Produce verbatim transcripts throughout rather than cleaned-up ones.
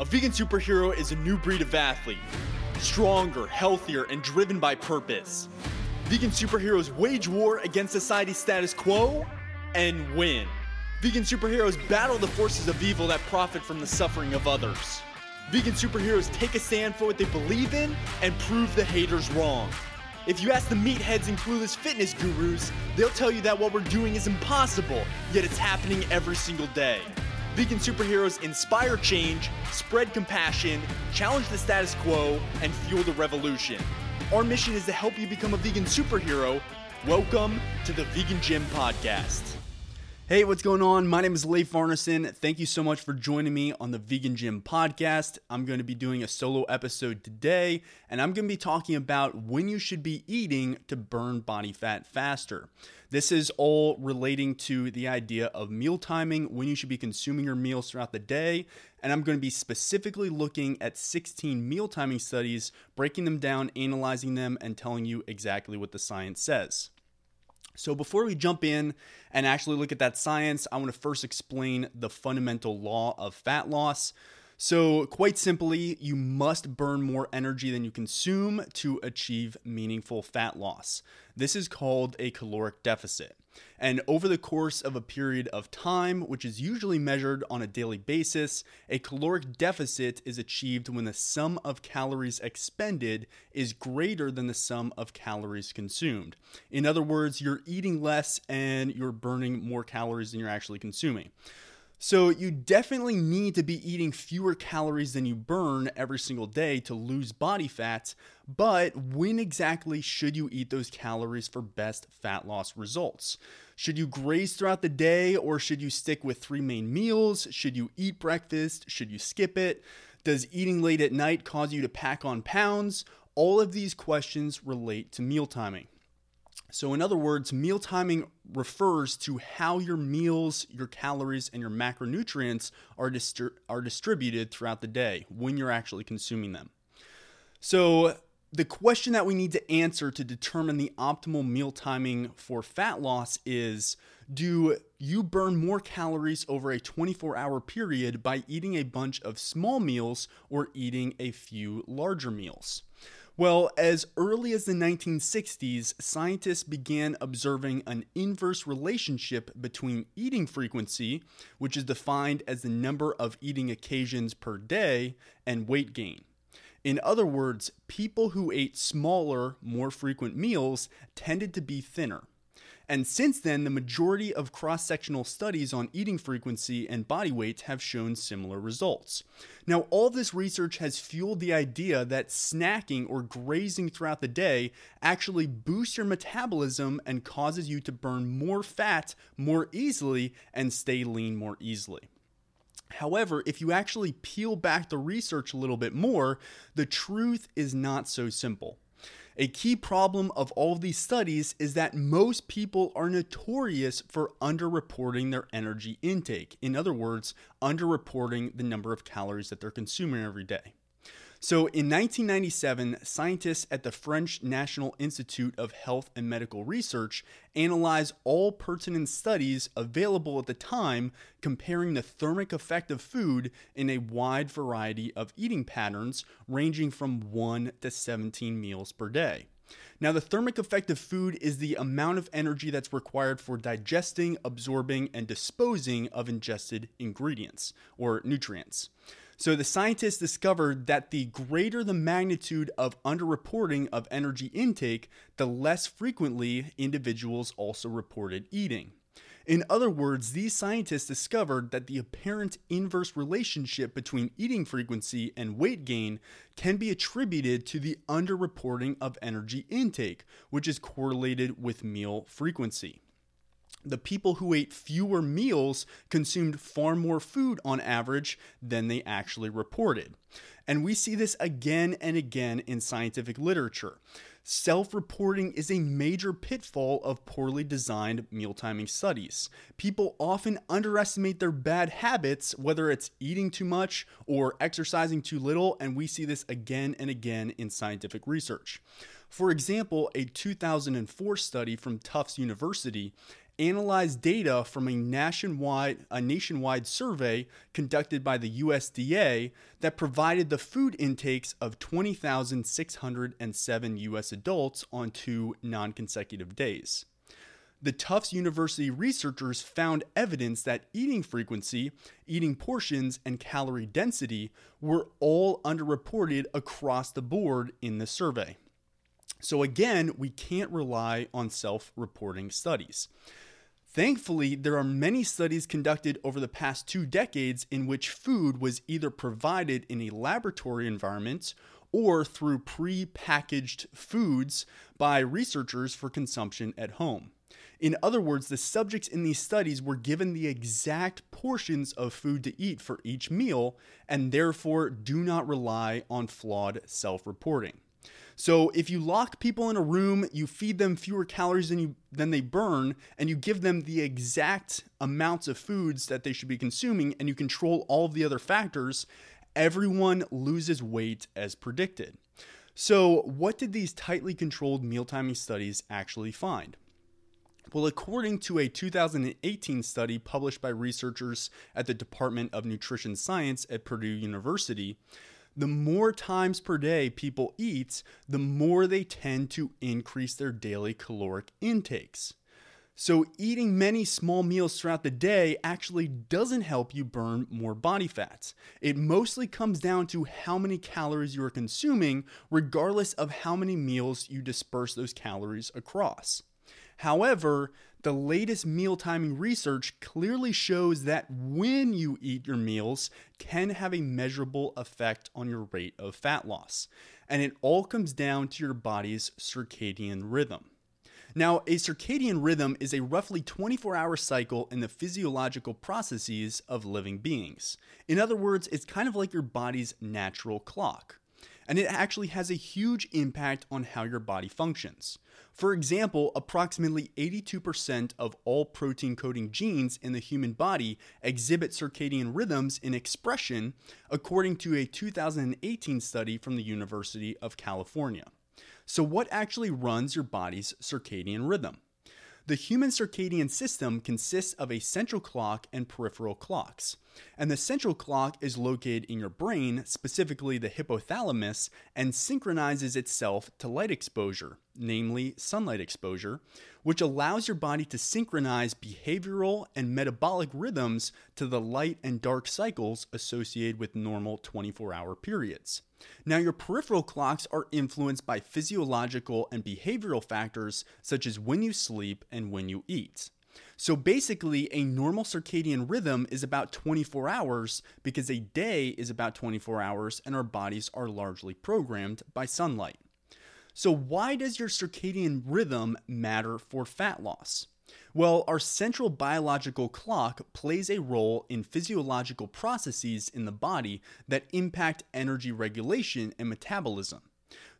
A vegan superhero is a new breed of athlete, stronger, healthier, and driven by purpose. Vegan superheroes wage war against society's status quo and win. Vegan superheroes battle the forces of evil that profit from the suffering of others. Vegan superheroes take a stand for what they believe in and prove the haters wrong. If you ask the meatheads and clueless fitness gurus, they'll tell you that what we're doing is impossible, yet it's happening every single day. Vegan superheroes inspire change, spread compassion, challenge the status quo, and fuel the revolution. Our mission is to help you become a vegan superhero. Welcome to the Vegan Gym Podcast. Hey, what's going on? My name is Leigh Farneson. Thank you so much for joining me on the Vegan Gym Podcast. I'm going to be doing a solo episode today, and I'm going to be talking about when you should be eating to burn body fat faster. This is all relating to the idea of meal timing, when you should be consuming your meals throughout the day, and I'm going to be specifically looking at sixteen meal timing studies, breaking them down, analyzing them, and telling you exactly what the science says. So before we jump in and actually look at that science, I want to first explain the fundamental law of fat loss. So quite simply, you must burn more energy than you consume to achieve meaningful fat loss. This is called a caloric deficit. And over the course of a period of time, which is usually measured on a daily basis, a caloric deficit is achieved when the sum of calories expended is greater than the sum of calories consumed. In other words, you're eating less and you're burning more calories than you're actually consuming. So you definitely need to be eating fewer calories than you burn every single day to lose body fat, but when exactly should you eat those calories for best fat loss results? Should you graze throughout the day, or should you stick with three main meals? Should you eat breakfast? Should you skip it? Does eating late at night cause you to pack on pounds? All of these questions relate to meal timing. So in other words, meal timing refers to how your meals, your calories, and your macronutrients are distri- are distributed throughout the day when you're actually consuming them. So the question that we need to answer to determine the optimal meal timing for fat loss is, do you burn more calories over a twenty-four hour period by eating a bunch of small meals or eating a few larger meals? Well, as early as the nineteen sixties, scientists began observing an inverse relationship between eating frequency, which is defined as the number of eating occasions per day, and weight gain. In other words, people who ate smaller, more frequent meals tended to be thinner. And since then, the majority of cross-sectional studies on eating frequency and body weight have shown similar results. Now, all this research has fueled the idea that snacking or grazing throughout the day actually boosts your metabolism and causes you to burn more fat more easily and stay lean more easily. However, if you actually peel back the research a little bit more, the truth is not so simple. A key problem of all of these studies is that most people are notorious for underreporting their energy intake. In other words, underreporting the number of calories that they're consuming every day. So in nineteen ninety-seven, scientists at the French National Institute of Health and Medical Research analyzed all pertinent studies available at the time comparing the thermic effect of food in a wide variety of eating patterns ranging from one to seventeen meals per day. Now, the thermic effect of food is the amount of energy that's required for digesting, absorbing, and disposing of ingested ingredients or nutrients. So the scientists discovered that the greater the magnitude of underreporting of energy intake, the less frequently individuals also reported eating. In other words, these scientists discovered that the apparent inverse relationship between eating frequency and weight gain can be attributed to the underreporting of energy intake, which is correlated with meal frequency. The people who ate fewer meals consumed far more food on average than they actually reported. And we see this again and again in scientific literature. Self-reporting is a major pitfall of poorly designed meal timing studies. People often underestimate their bad habits, whether it's eating too much or exercising too little, and we see this again and again in scientific research. For example, a two thousand four study from Tufts University analyzed data from a nationwide, a nationwide survey conducted by the U S D A that provided the food intakes of twenty thousand six hundred seven U S adults on two non-consecutive days. The Tufts University researchers found evidence that eating frequency, eating portions, and calorie density were all underreported across the board in the survey. So again, we can't rely on self-reporting studies. Thankfully, there are many studies conducted over the past two decades in which food was either provided in a laboratory environment or through pre-packaged foods by researchers for consumption at home. In other words, the subjects in these studies were given the exact portions of food to eat for each meal and therefore do not rely on flawed self-reporting. So if you lock people in a room, you feed them fewer calories than, you, than they burn, and you give them the exact amounts of foods that they should be consuming, and you control all of the other factors, everyone loses weight as predicted. So what did these tightly controlled mealtiming studies actually find? Well, according to a two thousand eighteen study published by researchers at the Department of Nutrition Science at Purdue University, the more times per day people eat, the more they tend to increase their daily caloric intakes. So eating many small meals throughout the day actually doesn't help you burn more body fat. It mostly comes down to how many calories you are consuming, regardless of how many meals you disperse those calories across. However, the latest meal timing research clearly shows that when you eat your meals can have a measurable effect on your rate of fat loss, and it all comes down to your body's circadian rhythm. Now, a circadian rhythm is a roughly twenty-four hour cycle in the physiological processes of living beings. In other words, it's kind of like your body's natural clock. And it actually has a huge impact on how your body functions. For example, approximately eighty-two percent of all protein-coding genes in the human body exhibit circadian rhythms in expression, according to a two thousand eighteen study from the University of California. So what actually runs your body's circadian rhythm? The human circadian system consists of a central clock and peripheral clocks, and the central clock is located in your brain, specifically the hypothalamus, and synchronizes itself to light exposure, namely sunlight exposure, which allows your body to synchronize behavioral and metabolic rhythms to the light and dark cycles associated with normal twenty-four hour periods. Now, your peripheral clocks are influenced by physiological and behavioral factors such as when you sleep and when you eat. So basically, a normal circadian rhythm is about twenty-four hours because a day is about twenty-four hours and our bodies are largely programmed by sunlight. So why does your circadian rhythm matter for fat loss? Well, our central biological clock plays a role in physiological processes in the body that impact energy regulation and metabolism.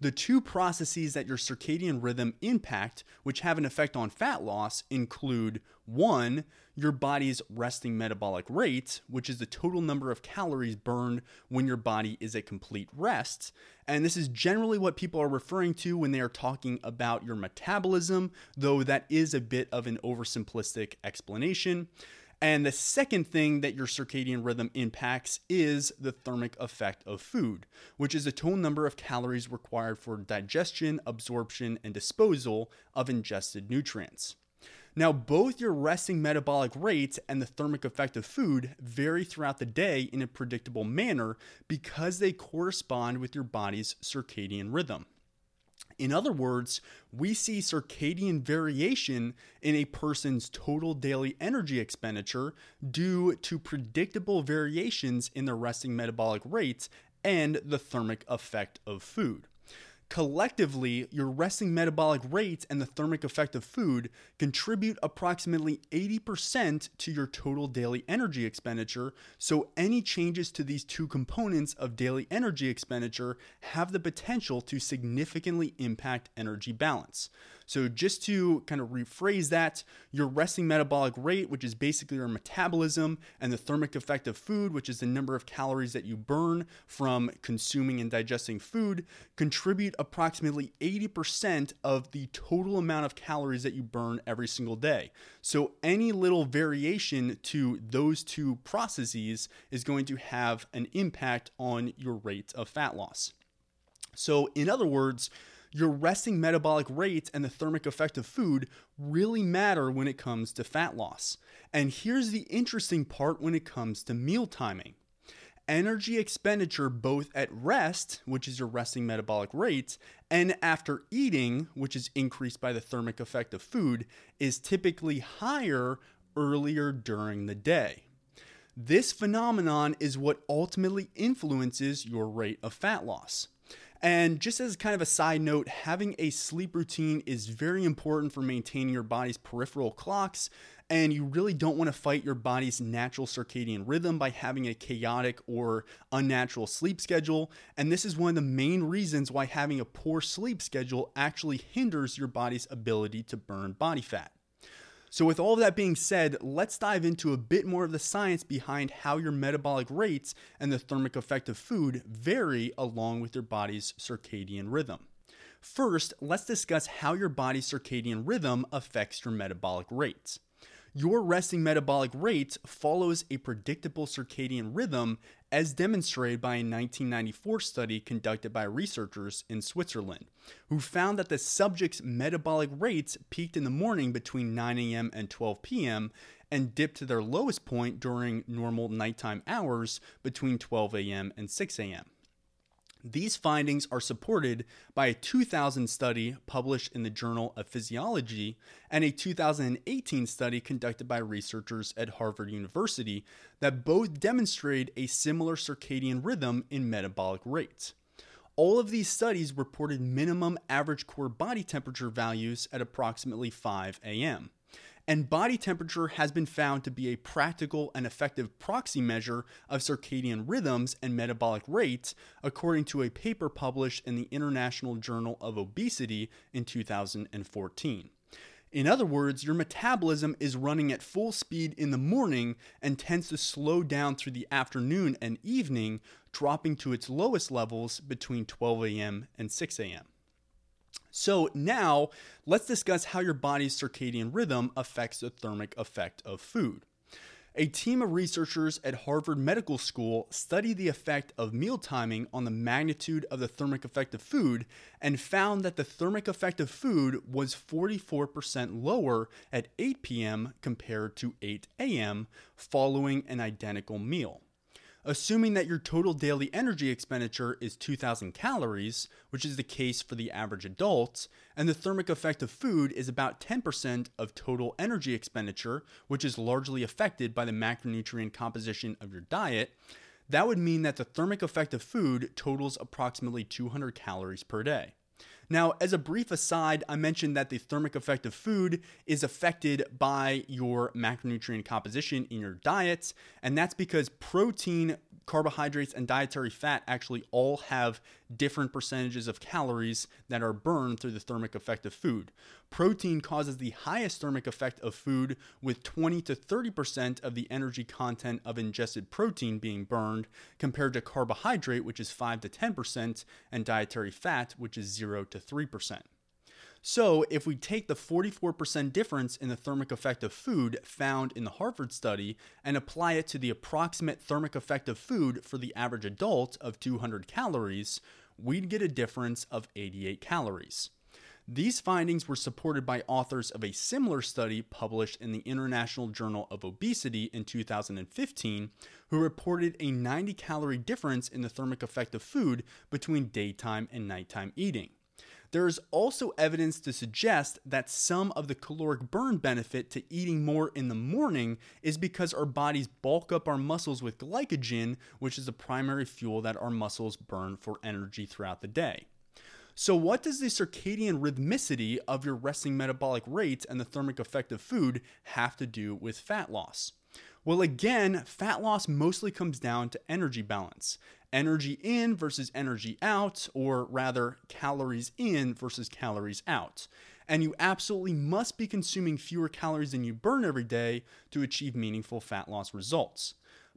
The two processes that your circadian rhythm impact, which have an effect on fat loss, include one, your body's resting metabolic rate, which is the total number of calories burned when your body is at complete rest. And this is generally what people are referring to when they are talking about your metabolism, though that is a bit of an oversimplistic explanation. And the second thing that your circadian rhythm impacts is the thermic effect of food, which is the total number of calories required for digestion, absorption, and disposal of ingested nutrients. Now, both your resting metabolic rate and the thermic effect of food vary throughout the day in a predictable manner because they correspond with your body's circadian rhythm. In other words, we see circadian variation in a person's total daily energy expenditure due to predictable variations in their resting metabolic rates and the thermic effect of food. Collectively, your resting metabolic rates and the thermic effect of food contribute approximately eighty percent to your total daily energy expenditure, so any changes to these two components of daily energy expenditure have the potential to significantly impact energy balance. So just to kind of rephrase that, your resting metabolic rate, which is basically your metabolism, and the thermic effect of food, which is the number of calories that you burn from consuming and digesting food, contribute approximately eighty percent of the total amount of calories that you burn every single day. So any little variation to those two processes is going to have an impact on your rate of fat loss. So in other words, your resting metabolic rate and the thermic effect of food really matter when it comes to fat loss. And here's the interesting part when it comes to meal timing. Energy expenditure both at rest, which is your resting metabolic rate, and after eating, which is increased by the thermic effect of food, is typically higher earlier during the day. This phenomenon is what ultimately influences your rate of fat loss. And just as kind of a side note, having a sleep routine is very important for maintaining your body's peripheral clocks, and you really don't want to fight your body's natural circadian rhythm by having a chaotic or unnatural sleep schedule. And this is one of the main reasons why having a poor sleep schedule actually hinders your body's ability to burn body fat. So with all of that being said, let's dive into a bit more of the science behind how your metabolic rates and the thermic effect of food vary along with your body's circadian rhythm. First, let's discuss how your body's circadian rhythm affects your metabolic rates. Your resting metabolic rate follows a predictable circadian rhythm as demonstrated by a nineteen ninety-four study conducted by researchers in Switzerland, who found that the subjects' metabolic rates peaked in the morning between nine a.m. and twelve p.m. and dipped to their lowest point during normal nighttime hours between twelve a.m. and six a.m. These findings are supported by a two thousand study published in the Journal of Physiology and a two thousand eighteen study conducted by researchers at Harvard University that both demonstrate a similar circadian rhythm in metabolic rates. All of these studies reported minimum average core body temperature values at approximately five a.m. And body temperature has been found to be a practical and effective proxy measure of circadian rhythms and metabolic rates, according to a paper published in the International Journal of Obesity in two thousand fourteen. In other words, your metabolism is running at full speed in the morning and tends to slow down through the afternoon and evening, dropping to its lowest levels between twelve a.m. and six a.m. So now let's discuss how your body's circadian rhythm affects the thermic effect of food. A team of researchers at Harvard Medical School studied the effect of meal timing on the magnitude of the thermic effect of food and found that the thermic effect of food was forty-four percent lower at eight p.m. compared to eight a.m. following an identical meal. Assuming that your total daily energy expenditure is two thousand calories, which is the case for the average adult, and the thermic effect of food is about ten percent of total energy expenditure, which is largely affected by the macronutrient composition of your diet, that would mean that the thermic effect of food totals approximately two hundred calories per day. Now, as a brief aside, I mentioned that the thermic effect of food is affected by your macronutrient composition in your diet, and that's because protein, carbohydrates, and dietary fat actually all have different percentages of calories that are burned through the thermic effect of food. Protein causes the highest thermic effect of food, with twenty to thirty percent of the energy content of ingested protein being burned, compared to carbohydrate, which is five to ten percent, and dietary fat, which is zero to three percent. So if we take the forty-four percent difference in the thermic effect of food found in the Harvard study and apply it to the approximate thermic effect of food for the average adult of two hundred calories, we'd get a difference of eighty-eight calories. These findings were supported by authors of a similar study published in the International Journal of Obesity in two thousand fifteen, who reported a ninety-calorie difference in the thermic effect of food between daytime and nighttime eating. There is also evidence to suggest that some of the caloric burn benefit to eating more in the morning is because our bodies bulk up our muscles with glycogen, which is the primary fuel that our muscles burn for energy throughout the day. So what does the circadian rhythmicity of your resting metabolic rates and the thermic effect of food have to do with fat loss? Well, again, fat loss mostly comes down to energy balance. Energy in versus energy out, or rather calories in versus calories out. and you absolutely must be consuming fewer calories than you burn every day to achieve meaningful fat loss results.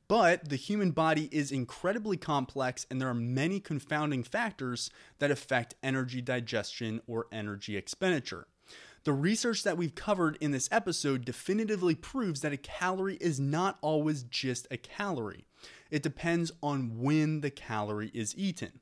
But the human body is incredibly complex, and there are many confounding factors that affect energy digestion or energy expenditure. The research that we've covered in this episode definitively proves that a calorie is not always just a calorie. It depends on when the calorie is eaten.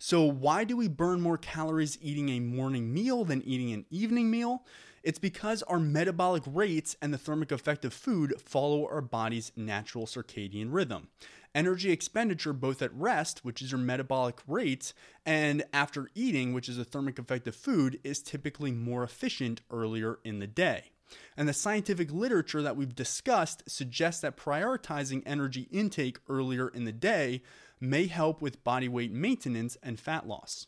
So why do we burn more calories eating a morning meal than eating an evening meal? It's because our metabolic rates and the thermic effect of food follow our body's natural circadian rhythm. Energy expenditure both at rest, which is your metabolic rate, and after eating, which is the thermic effect of food, is typically more efficient earlier in the day. And the scientific literature that we've discussed suggests that prioritizing energy intake earlier in the day may help with body weight maintenance and fat loss.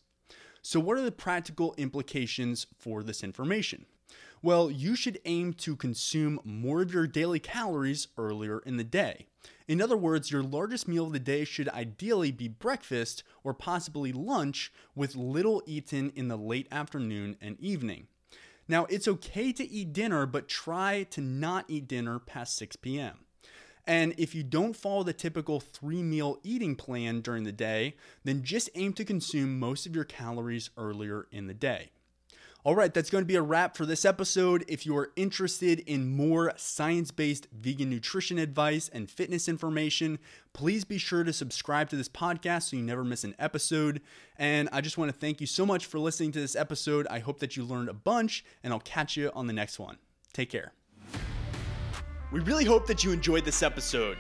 So what are the practical implications for this information? Well, you should aim to consume more of your daily calories earlier in the day. In other words, your largest meal of the day should ideally be breakfast or possibly lunch, with little eaten in the late afternoon and evening. Now, it's okay to eat dinner, but try to not eat dinner past six p.m. And if you don't follow the typical three-meal eating plan during the day, then just aim to consume most of your calories earlier in the day. All right, that's going to be a wrap for this episode. If you are interested in more science-based vegan nutrition advice and fitness information, please be sure to subscribe to this podcast so you never miss an episode. And I just want to thank you so much for listening to this episode. I hope that you learned a bunch, and I'll catch you on the next one. Take care. We really hope that you enjoyed this episode.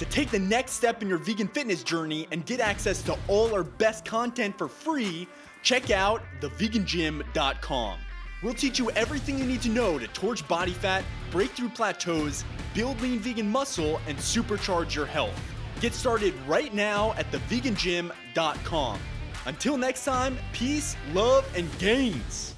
To take the next step in your vegan fitness journey and get access to all our best content for free, check out the vegan gym dot com. We'll teach you everything you need to know to torch body fat, break through plateaus, build lean vegan muscle, and supercharge your health. Get started right now at the vegan gym dot com. Until next time, peace, love, and gains.